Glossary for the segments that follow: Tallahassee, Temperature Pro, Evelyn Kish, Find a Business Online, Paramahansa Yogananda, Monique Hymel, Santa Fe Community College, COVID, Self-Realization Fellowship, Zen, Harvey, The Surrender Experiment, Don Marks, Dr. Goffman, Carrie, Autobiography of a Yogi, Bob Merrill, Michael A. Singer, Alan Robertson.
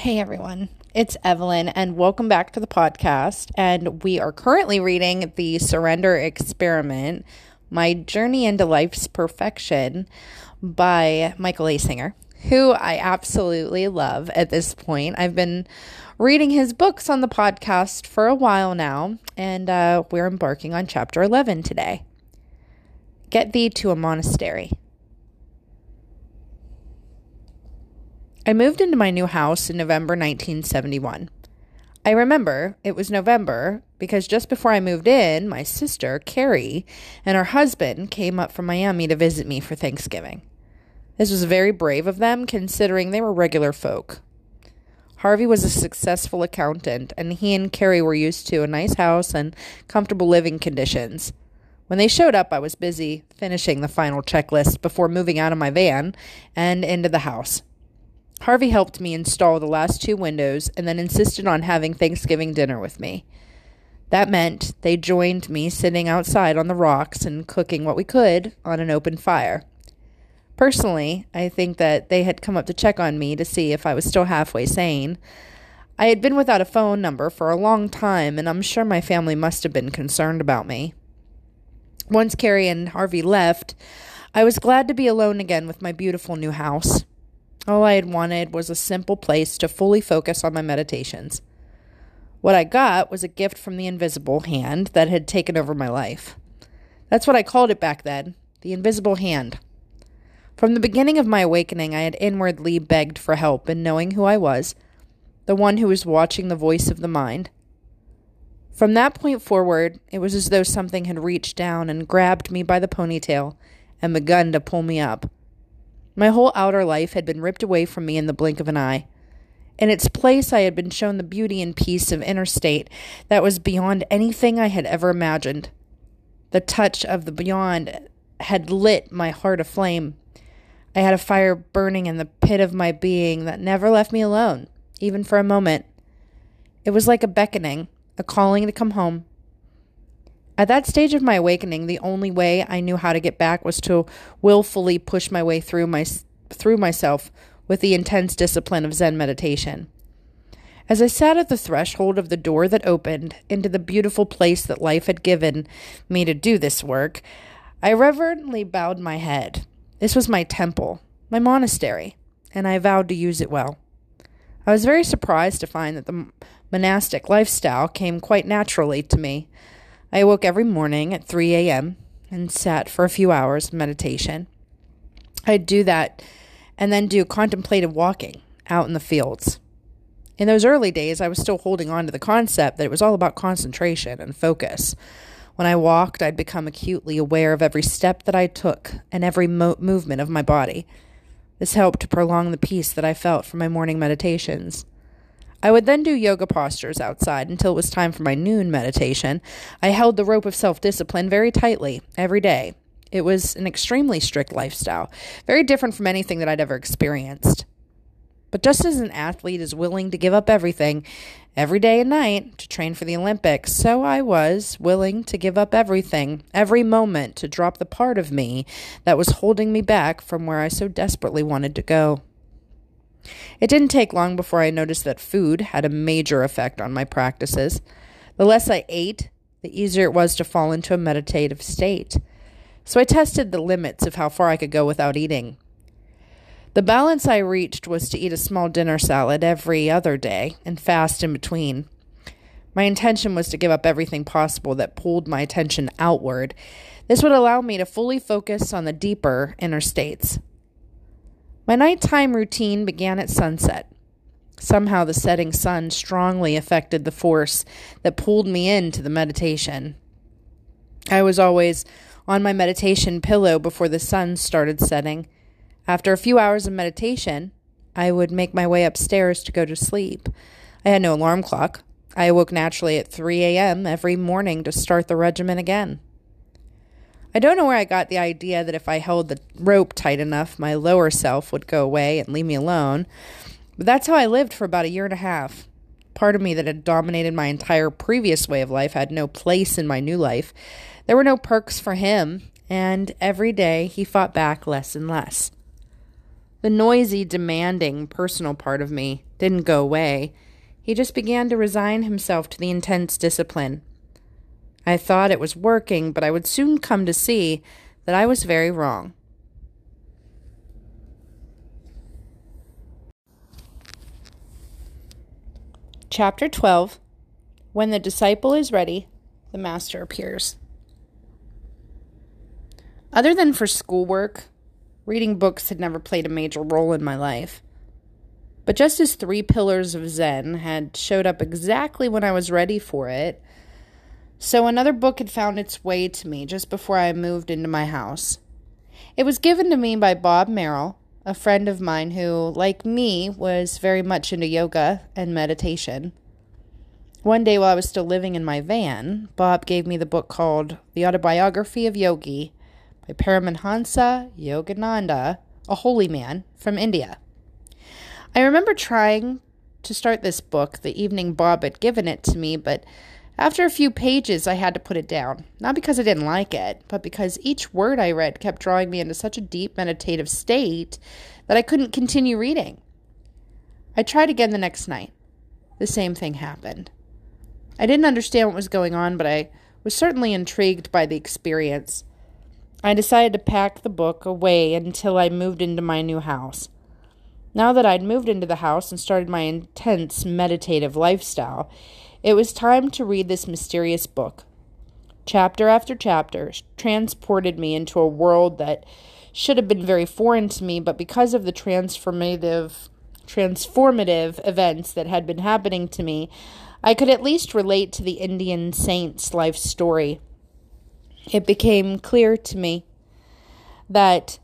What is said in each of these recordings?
Hey everyone, it's Evelyn and welcome back to the podcast. And we are currently reading The Surrender Experiment, My Journey into Life's Perfection by Michael A. Singer, who I absolutely love at this point. I've been reading his books on the podcast for a while now, and we're embarking on chapter 11 today. Get Thee to a Monastery. I moved into my new house in November 1971. I remember it was November because just before I moved in, my sister, Carrie, and her husband came up from Miami to visit me for Thanksgiving. This was very brave of them considering they were regular folk. Harvey was a successful accountant, and he and Carrie were used to a nice house and comfortable living conditions. When they showed up, I was busy finishing the final checklist before moving out of my van and into the house. Harvey helped me install the last two windows and then insisted on having Thanksgiving dinner with me. That meant they joined me sitting outside on the rocks and cooking what we could on an open fire. Personally, I think that they had come up to check on me to see if I was still halfway sane. I had been without a phone number for a long time, and I'm sure my family must have been concerned about me. Once Carrie and Harvey left, I was glad to be alone again with my beautiful new house. All I had wanted was a simple place to fully focus on my meditations. What I got was a gift from the invisible hand that had taken over my life. That's what I called it back then, the invisible hand. From the beginning of my awakening, I had inwardly begged for help in knowing who I was, the one who was watching the voice of the mind. From that point forward, it was as though something had reached down and grabbed me by the ponytail and begun to pull me up. My whole outer life had been ripped away from me in the blink of an eye. In its place, I had been shown the beauty and peace of inner state that was beyond anything I had ever imagined. The touch of the beyond had lit my heart aflame. I had a fire burning in the pit of my being that never left me alone, even for a moment. It was like a beckoning, a calling to come home. At that stage of my awakening, the only way I knew how to get back was to willfully push my way through myself with the intense discipline of Zen meditation. As I sat at the threshold of the door that opened into the beautiful place that life had given me to do this work, I reverently bowed my head. This was my temple, my monastery, and I vowed to use it well. I was very surprised to find that the monastic lifestyle came quite naturally to me. I awoke every morning at 3 a.m. and sat for a few hours of meditation. I'd do that and then do contemplative walking out in the fields. In those early days, I was still holding on to the concept that it was all about concentration and focus. When I walked, I'd become acutely aware of every step that I took and every movement of my body. This helped to prolong the peace that I felt from my morning meditations. I would then do yoga postures outside until it was time for my noon meditation. I held the rope of self-discipline very tightly every day. It was an extremely strict lifestyle, very different from anything that I'd ever experienced. But just as an athlete is willing to give up everything every day and night to train for the Olympics, so I was willing to give up everything, every moment, to drop the part of me that was holding me back from where I so desperately wanted to go. It didn't take long before I noticed that food had a major effect on my practices. The less I ate, the easier it was to fall into a meditative state. So I tested the limits of how far I could go without eating. The balance I reached was to eat a small dinner salad every other day and fast in between. My intention was to give up everything possible that pulled my attention outward. This would allow me to fully focus on the deeper inner states. My nighttime routine began at sunset. Somehow the setting sun strongly affected the force that pulled me into the meditation. I was always on my meditation pillow before the sun started setting. After a few hours of meditation, I would make my way upstairs to go to sleep. I had no alarm clock. I awoke naturally at 3 a.m. every morning to start the regimen again. I don't know where I got the idea that if I held the rope tight enough, my lower self would go away and leave me alone. But that's how I lived for about a year and a half. Part of me that had dominated my entire previous way of life had no place in my new life. There were no perks for him, and every day he fought back less and less. The noisy, demanding, personal part of me didn't go away. He just began to resign himself to the intense discipline. I thought it was working, but I would soon come to see that I was very wrong. Chapter 12. When the disciple is ready, the master appears. Other than for schoolwork, reading books had never played a major role in my life. But just as 3 pillars of Zen had showed up exactly when I was ready for it, so another book had found its way to me just before I moved into my house. It was given to me by Bob Merrill, a friend of mine who, like me, was very much into yoga and meditation. One day while I was still living in my van, Bob gave me the book called The Autobiography of a Yogi by Paramahansa Yogananda, a holy man from India. I remember trying to start this book the evening Bob had given it to me, but after a few pages I had to put it down. Not because I didn't like it, but because each word I read kept drawing me into such a deep meditative state that I couldn't continue reading. I tried again the next night. The same thing happened. I didn't understand what was going on, but I was certainly intrigued by the experience. I decided to pack the book away until I moved into my new house. Now that I'd moved into the house and started my intense meditative lifestyle, it was time to read this mysterious book. Chapter after chapter transported me into a world that should have been very foreign to me, but because of the transformative events that had been happening to me, I could at least relate to the Indian saint's life story. It became clear to me that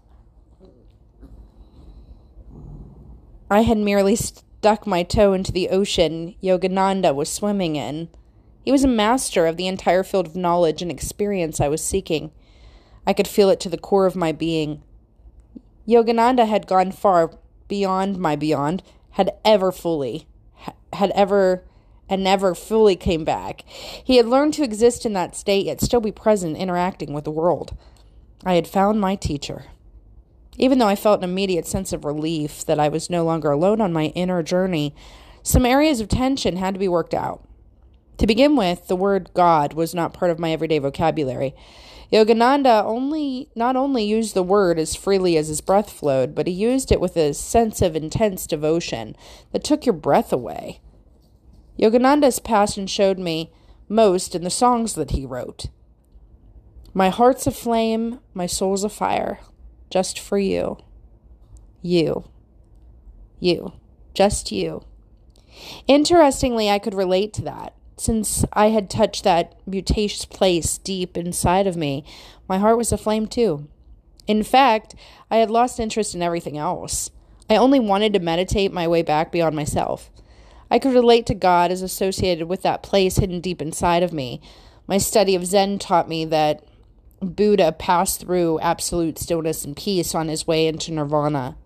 I had merely stuck my toe into the ocean Yogananda was swimming in. He was a master of the entire field of knowledge and experience I was seeking. I could feel it to the core of my being. Yogananda had gone far beyond my beyond, had ever fully came back. He had learned to exist in that state, yet still be present, interacting with the world. I had found my teacher. Even though I felt an immediate sense of relief that I was no longer alone on my inner journey, some areas of tension had to be worked out. To begin with, the word God was not part of my everyday vocabulary. Yogananda not only used the word as freely as his breath flowed, but he used it with a sense of intense devotion that took your breath away. Yogananda's passion showed me most in the songs that he wrote. My heart's aflame, my soul's afire, just for you. You, just you. Interestingly, I could relate to that. Since I had touched that mutacious place deep inside of me, my heart was aflame too. In fact, I had lost interest in everything else. I only wanted to meditate my way back beyond myself. I could relate to God as associated with that place hidden deep inside of me. My study of Zen taught me that Buddha passed through absolute stillness and peace on his way into nirvana.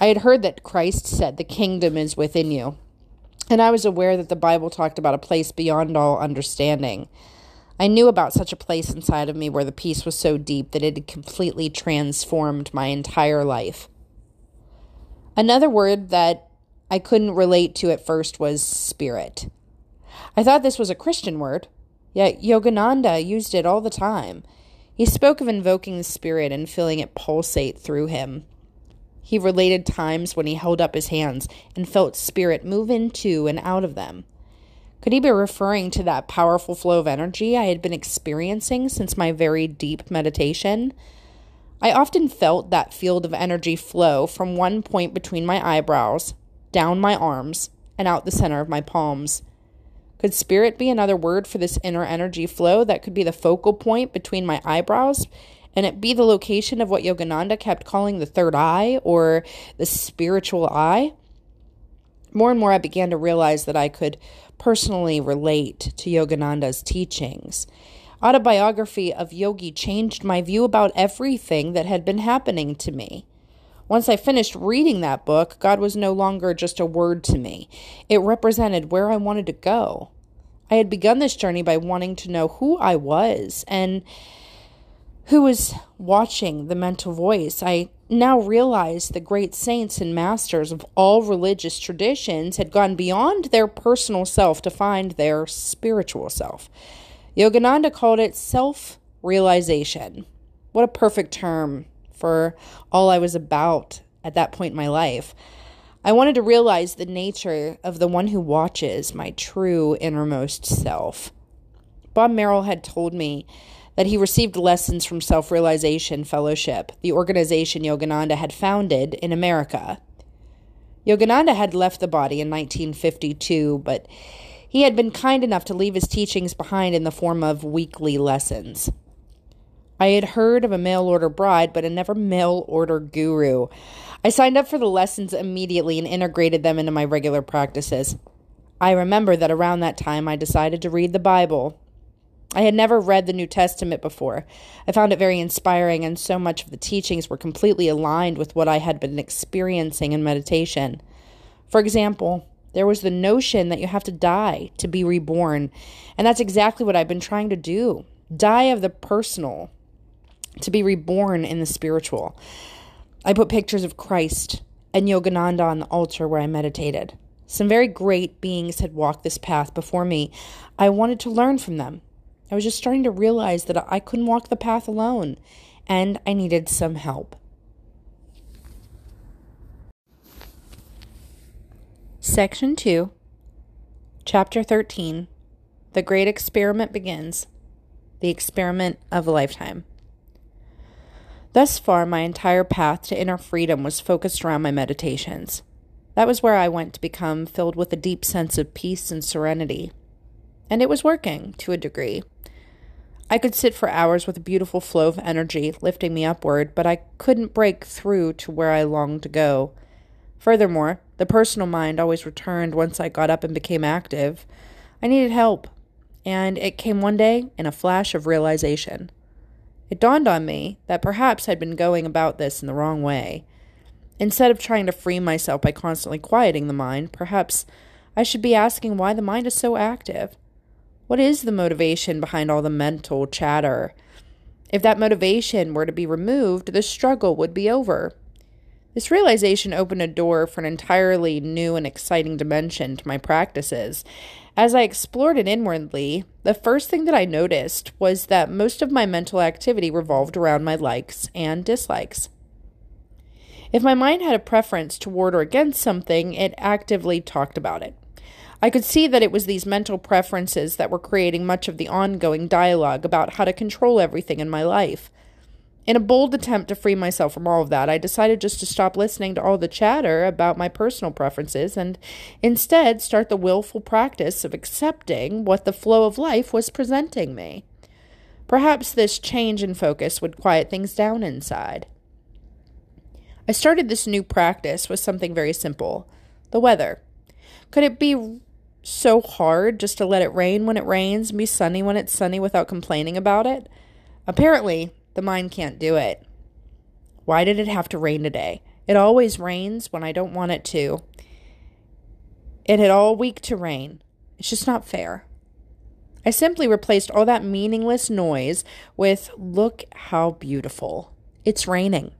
I had heard that Christ said, "The kingdom is within you." And I was aware that the Bible talked about a place beyond all understanding. I knew about such a place inside of me where the peace was so deep that it had completely transformed my entire life. Another word that I couldn't relate to at first was spirit. I thought this was a Christian word, yet Yogananda used it all the time. He spoke of invoking the spirit and feeling it pulsate through him. He related times when he held up his hands and felt spirit move into and out of them. Could he be referring to that powerful flow of energy I had been experiencing since my very deep meditation? I often felt that field of energy flow from one point between my eyebrows, down my arms, and out the center of my palms. Could spirit be another word for this inner energy flow that could be the focal point between my eyebrows? And it be the location of what Yogananda kept calling the third eye or the spiritual eye? More and more I began to realize that I could personally relate to Yogananda's teachings. Autobiography of Yogi changed my view about everything that had been happening to me. Once I finished reading that book, God was no longer just a word to me. It represented where I wanted to go. I had begun this journey by wanting to know who I was, and who is watching the mental voice, I now realize the great saints and masters of all religious traditions had gone beyond their personal self to find their spiritual self. Yogananda called it self-realization. What a perfect term for all I was about at that point in my life. I wanted to realize the nature of the one who watches, my true innermost self. Bob Merrill had told me that he received lessons from Self-Realization Fellowship, the organization Yogananda had founded in America. Yogananda had left the body in 1952, but he had been kind enough to leave his teachings behind in the form of weekly lessons. I had heard of a mail-order bride, but a never mail-order guru. I signed up for the lessons immediately and integrated them into my regular practices. I remember that around that time, I decided to read the Bible. I had never read the New Testament before. I found it very inspiring, and so much of the teachings were completely aligned with what I had been experiencing in meditation. For example, there was the notion that you have to die to be reborn, and that's exactly what I've been trying to do. Die of the personal, to be reborn in the spiritual. I put pictures of Christ and Yogananda on the altar where I meditated. Some very great beings had walked this path before me. I wanted to learn from them. I was just starting to realize that I couldn't walk the path alone, and I needed some help. Section 2, Chapter 13, The Great Experiment Begins, The Experiment of a Lifetime. Thus far, my entire path to inner freedom was focused around my meditations. That was where I went to become filled with a deep sense of peace and serenity. And it was working, to a degree. I could sit for hours with a beautiful flow of energy lifting me upward, but I couldn't break through to where I longed to go. Furthermore, the personal mind always returned once I got up and became active. I needed help, and it came one day in a flash of realization. It dawned on me that perhaps I'd been going about this in the wrong way. Instead of trying to free myself by constantly quieting the mind, perhaps I should be asking why the mind is so active. What is the motivation behind all the mental chatter? If that motivation were to be removed, the struggle would be over. This realization opened a door for an entirely new and exciting dimension to my practices. As I explored it inwardly, the first thing that I noticed was that most of my mental activity revolved around my likes and dislikes. If my mind had a preference toward or against something, it actively talked about it. I could see that it was these mental preferences that were creating much of the ongoing dialogue about how to control everything in my life. In a bold attempt to free myself from all of that, I decided just to stop listening to all the chatter about my personal preferences and instead start the willful practice of accepting what the flow of life was presenting me. Perhaps this change in focus would quiet things down inside. I started this new practice with something very simple: the weather. Could it be so hard just to let it rain when it rains and be sunny when it's sunny without complaining about it? Apparently, the mind can't do it. Why did it have to rain today? It always rains when I don't want it to. It had all week to rain. It's just not fair. I simply replaced all that meaningless noise with, "Look how beautiful. It's raining."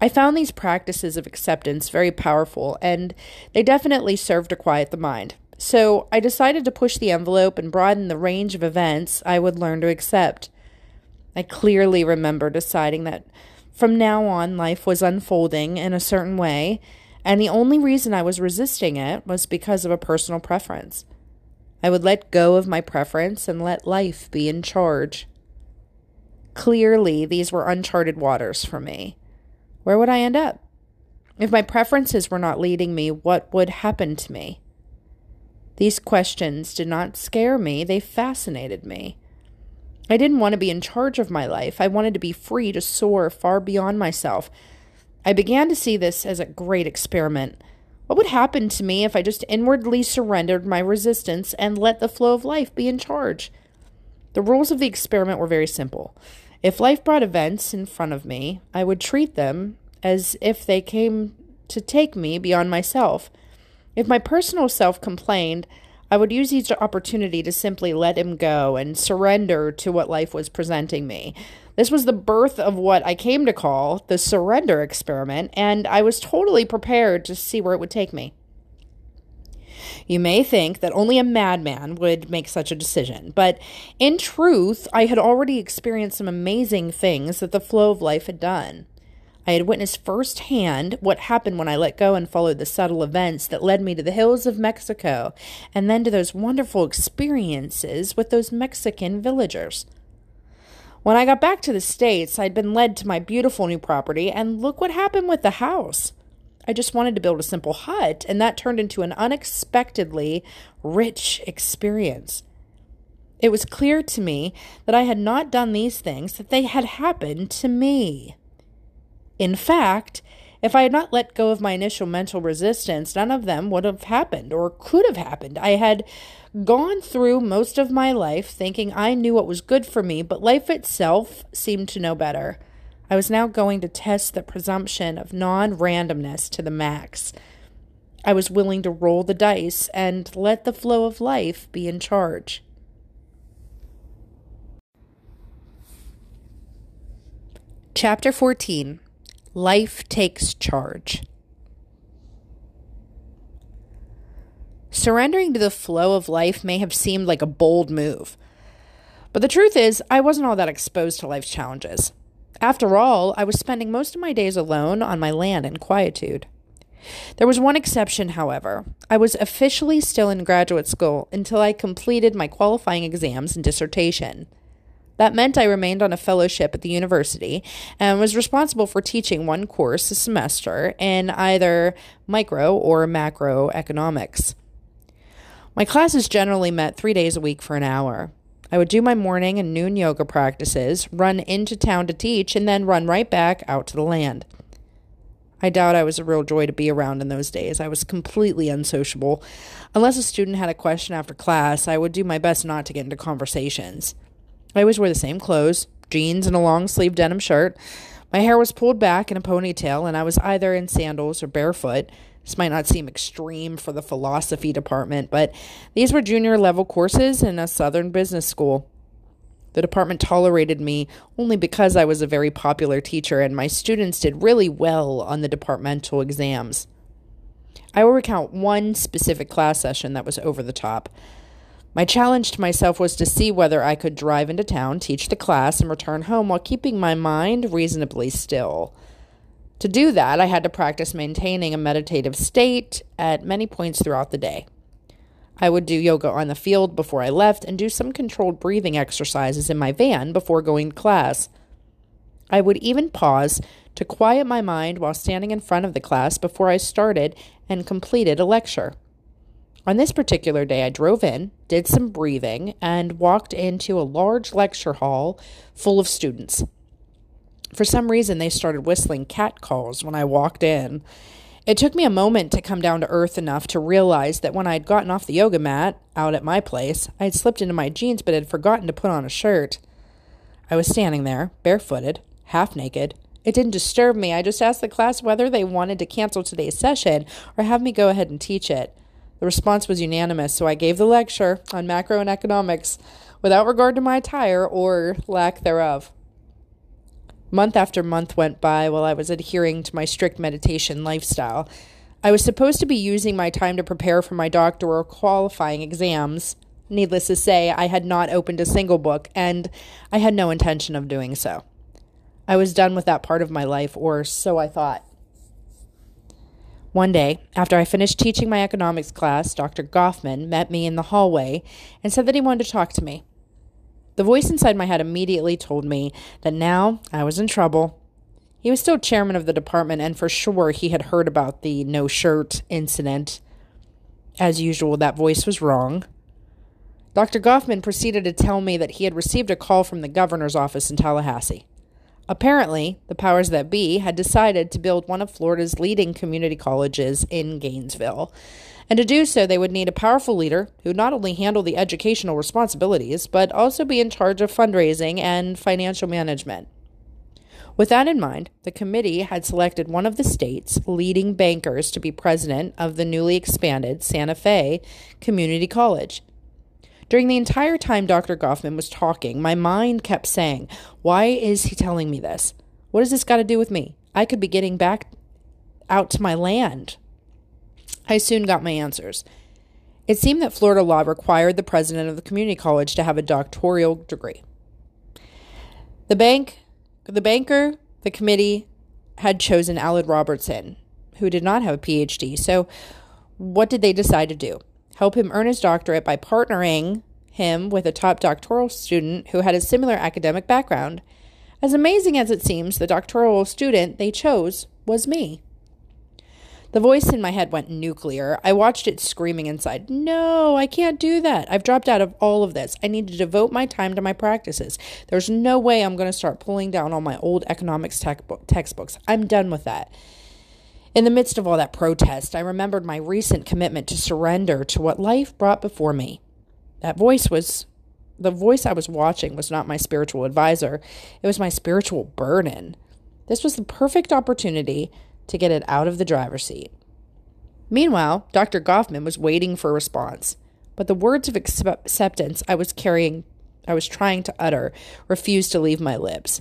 I found these practices of acceptance very powerful, and they definitely served to quiet the mind. So I decided to push the envelope and broaden the range of events I would learn to accept. I clearly remember deciding that from now on, life was unfolding in a certain way, and the only reason I was resisting it was because of a personal preference. I would let go of my preference and let life be in charge. Clearly, these were uncharted waters for me. Where would I end up? If my preferences were not leading me, what would happen to me? These questions did not scare me, they fascinated me. I didn't want to be in charge of my life. I wanted to be free to soar far beyond myself. I began to see this as a great experiment. What would happen to me if I just inwardly surrendered my resistance and let the flow of life be in charge? The rules of the experiment were very simple. If life brought events in front of me, I would treat them as if they came to take me beyond myself. If my personal self complained, I would use each opportunity to simply let him go and surrender to what life was presenting me. This was the birth of what I came to call the Surrender Experiment, and I was totally prepared to see where it would take me. You may think that only a madman would make such a decision, but in truth, I had already experienced some amazing things that the flow of life had done. I had witnessed firsthand what happened when I let go and followed the subtle events that led me to the hills of Mexico, and then to those wonderful experiences with those Mexican villagers. When I got back to the States, I'd been led to my beautiful new property, and look what happened with the house. I just wanted to build a simple hut, and that turned into an unexpectedly rich experience. It was clear to me that I had not done these things, that they had happened to me. In fact, if I had not let go of my initial mental resistance, none of them would have happened or could have happened. I had gone through most of my life thinking I knew what was good for me, but life itself seemed to know better. I was now going to test the presumption of non-randomness to the max. I was willing to roll the dice and let the flow of life be in charge. Chapter 14. Life Takes Charge. Surrendering to the flow of life may have seemed like a bold move, but the truth is, I wasn't all that exposed to life's challenges. After all, I was spending most of my days alone on my land in quietude. There was one exception, however. I was officially still in graduate school until I completed my qualifying exams and dissertation. That meant I remained on a fellowship at the university and was responsible for teaching one course a semester in either micro or macroeconomics. My classes generally met 3 days a week for an hour. I would do my morning and noon yoga practices, run into town to teach, and then run right back out to the land. I doubt I was a real joy to be around in those days. I was completely unsociable. Unless a student had a question after class, I would do my best not to get into conversations. I always wore the same clothes, jeans and a long-sleeve denim shirt. My hair was pulled back in a ponytail, and I was either in sandals or barefoot. This might not seem extreme for the philosophy department, but these were junior-level courses in a southern business school. The department tolerated me only because I was a very popular teacher, and my students did really well on the departmental exams. I will recount one specific class session that was over the top. My challenge to myself was to see whether I could drive into town, teach the class, and return home while keeping my mind reasonably still. To do that, I had to practice maintaining a meditative state at many points throughout the day. I would do yoga on the field before I left and do some controlled breathing exercises in my van before going to class. I would even pause to quiet my mind while standing in front of the class before I started and completed a lecture. On this particular day, I drove in, did some breathing, and walked into a large lecture hall full of students. For some reason, they started whistling catcalls when I walked in. It took me a moment to come down to earth enough to realize that when I had gotten off the yoga mat out at my place, I had slipped into my jeans but had forgotten to put on a shirt. I was standing there, barefooted, half naked. It didn't disturb me. I just asked the class whether they wanted to cancel today's session or have me go ahead and teach it. The response was unanimous, so I gave the lecture on macro and economics without regard to my attire or lack thereof. Month after month went by while I was adhering to my strict meditation lifestyle. I was supposed to be using my time to prepare for my doctoral qualifying exams. Needless to say, I had not opened a single book, and I had no intention of doing so. I was done with that part of my life, or so I thought. One day, after I finished teaching my economics class, Dr. Goffman met me in the hallway and said that he wanted to talk to me. The voice inside my head immediately told me that now I was in trouble. He was still chairman of the department, and for sure he had heard about the no-shirt incident. As usual, that voice was wrong. Dr. Goffman proceeded to tell me that he had received a call from the governor's office in Tallahassee. Apparently, the powers that be had decided to build one of Florida's leading community colleges in Gainesville. And to do so, they would need a powerful leader who would not only handle the educational responsibilities, but also be in charge of fundraising and financial management. With that in mind, the committee had selected one of the state's leading bankers to be president of the newly expanded Santa Fe Community College. During the entire time Dr. Goffman was talking, my mind kept saying, why is he telling me this? What does this got to do with me? I could be getting back out to my land. I soon got my answers. It seemed that Florida law required the president of the community college to have a doctoral degree. The banker, the committee had chosen Alan Robertson, who did not have a PhD. So what did they decide to do? Help him earn his doctorate by partnering him with a top doctoral student who had a similar academic background. As amazing as it seems, the doctoral student they chose was me. The voice in my head went nuclear. I watched it screaming inside. No, I can't do that. I've dropped out of all of this. I need to devote my time to my practices. There's no way I'm going to start pulling down all my old economics textbooks. I'm done with that. In the midst of all that protest, I remembered my recent commitment to surrender to what life brought before me. The voice I was watching was not my spiritual advisor. It was my spiritual burden. This was the perfect opportunity to get it out of the driver's seat. Meanwhile, Dr. Goffman was waiting for a response, but the words of acceptance I was trying to utter refused to leave my lips.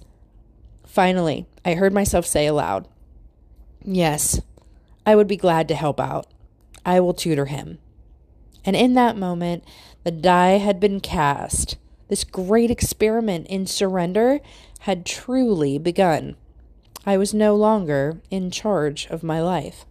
Finally, I heard myself say aloud, "Yes, I would be glad to help out. I will tutor him." And in that moment, the die had been cast. This great experiment in surrender had truly begun. I was no longer in charge of my life.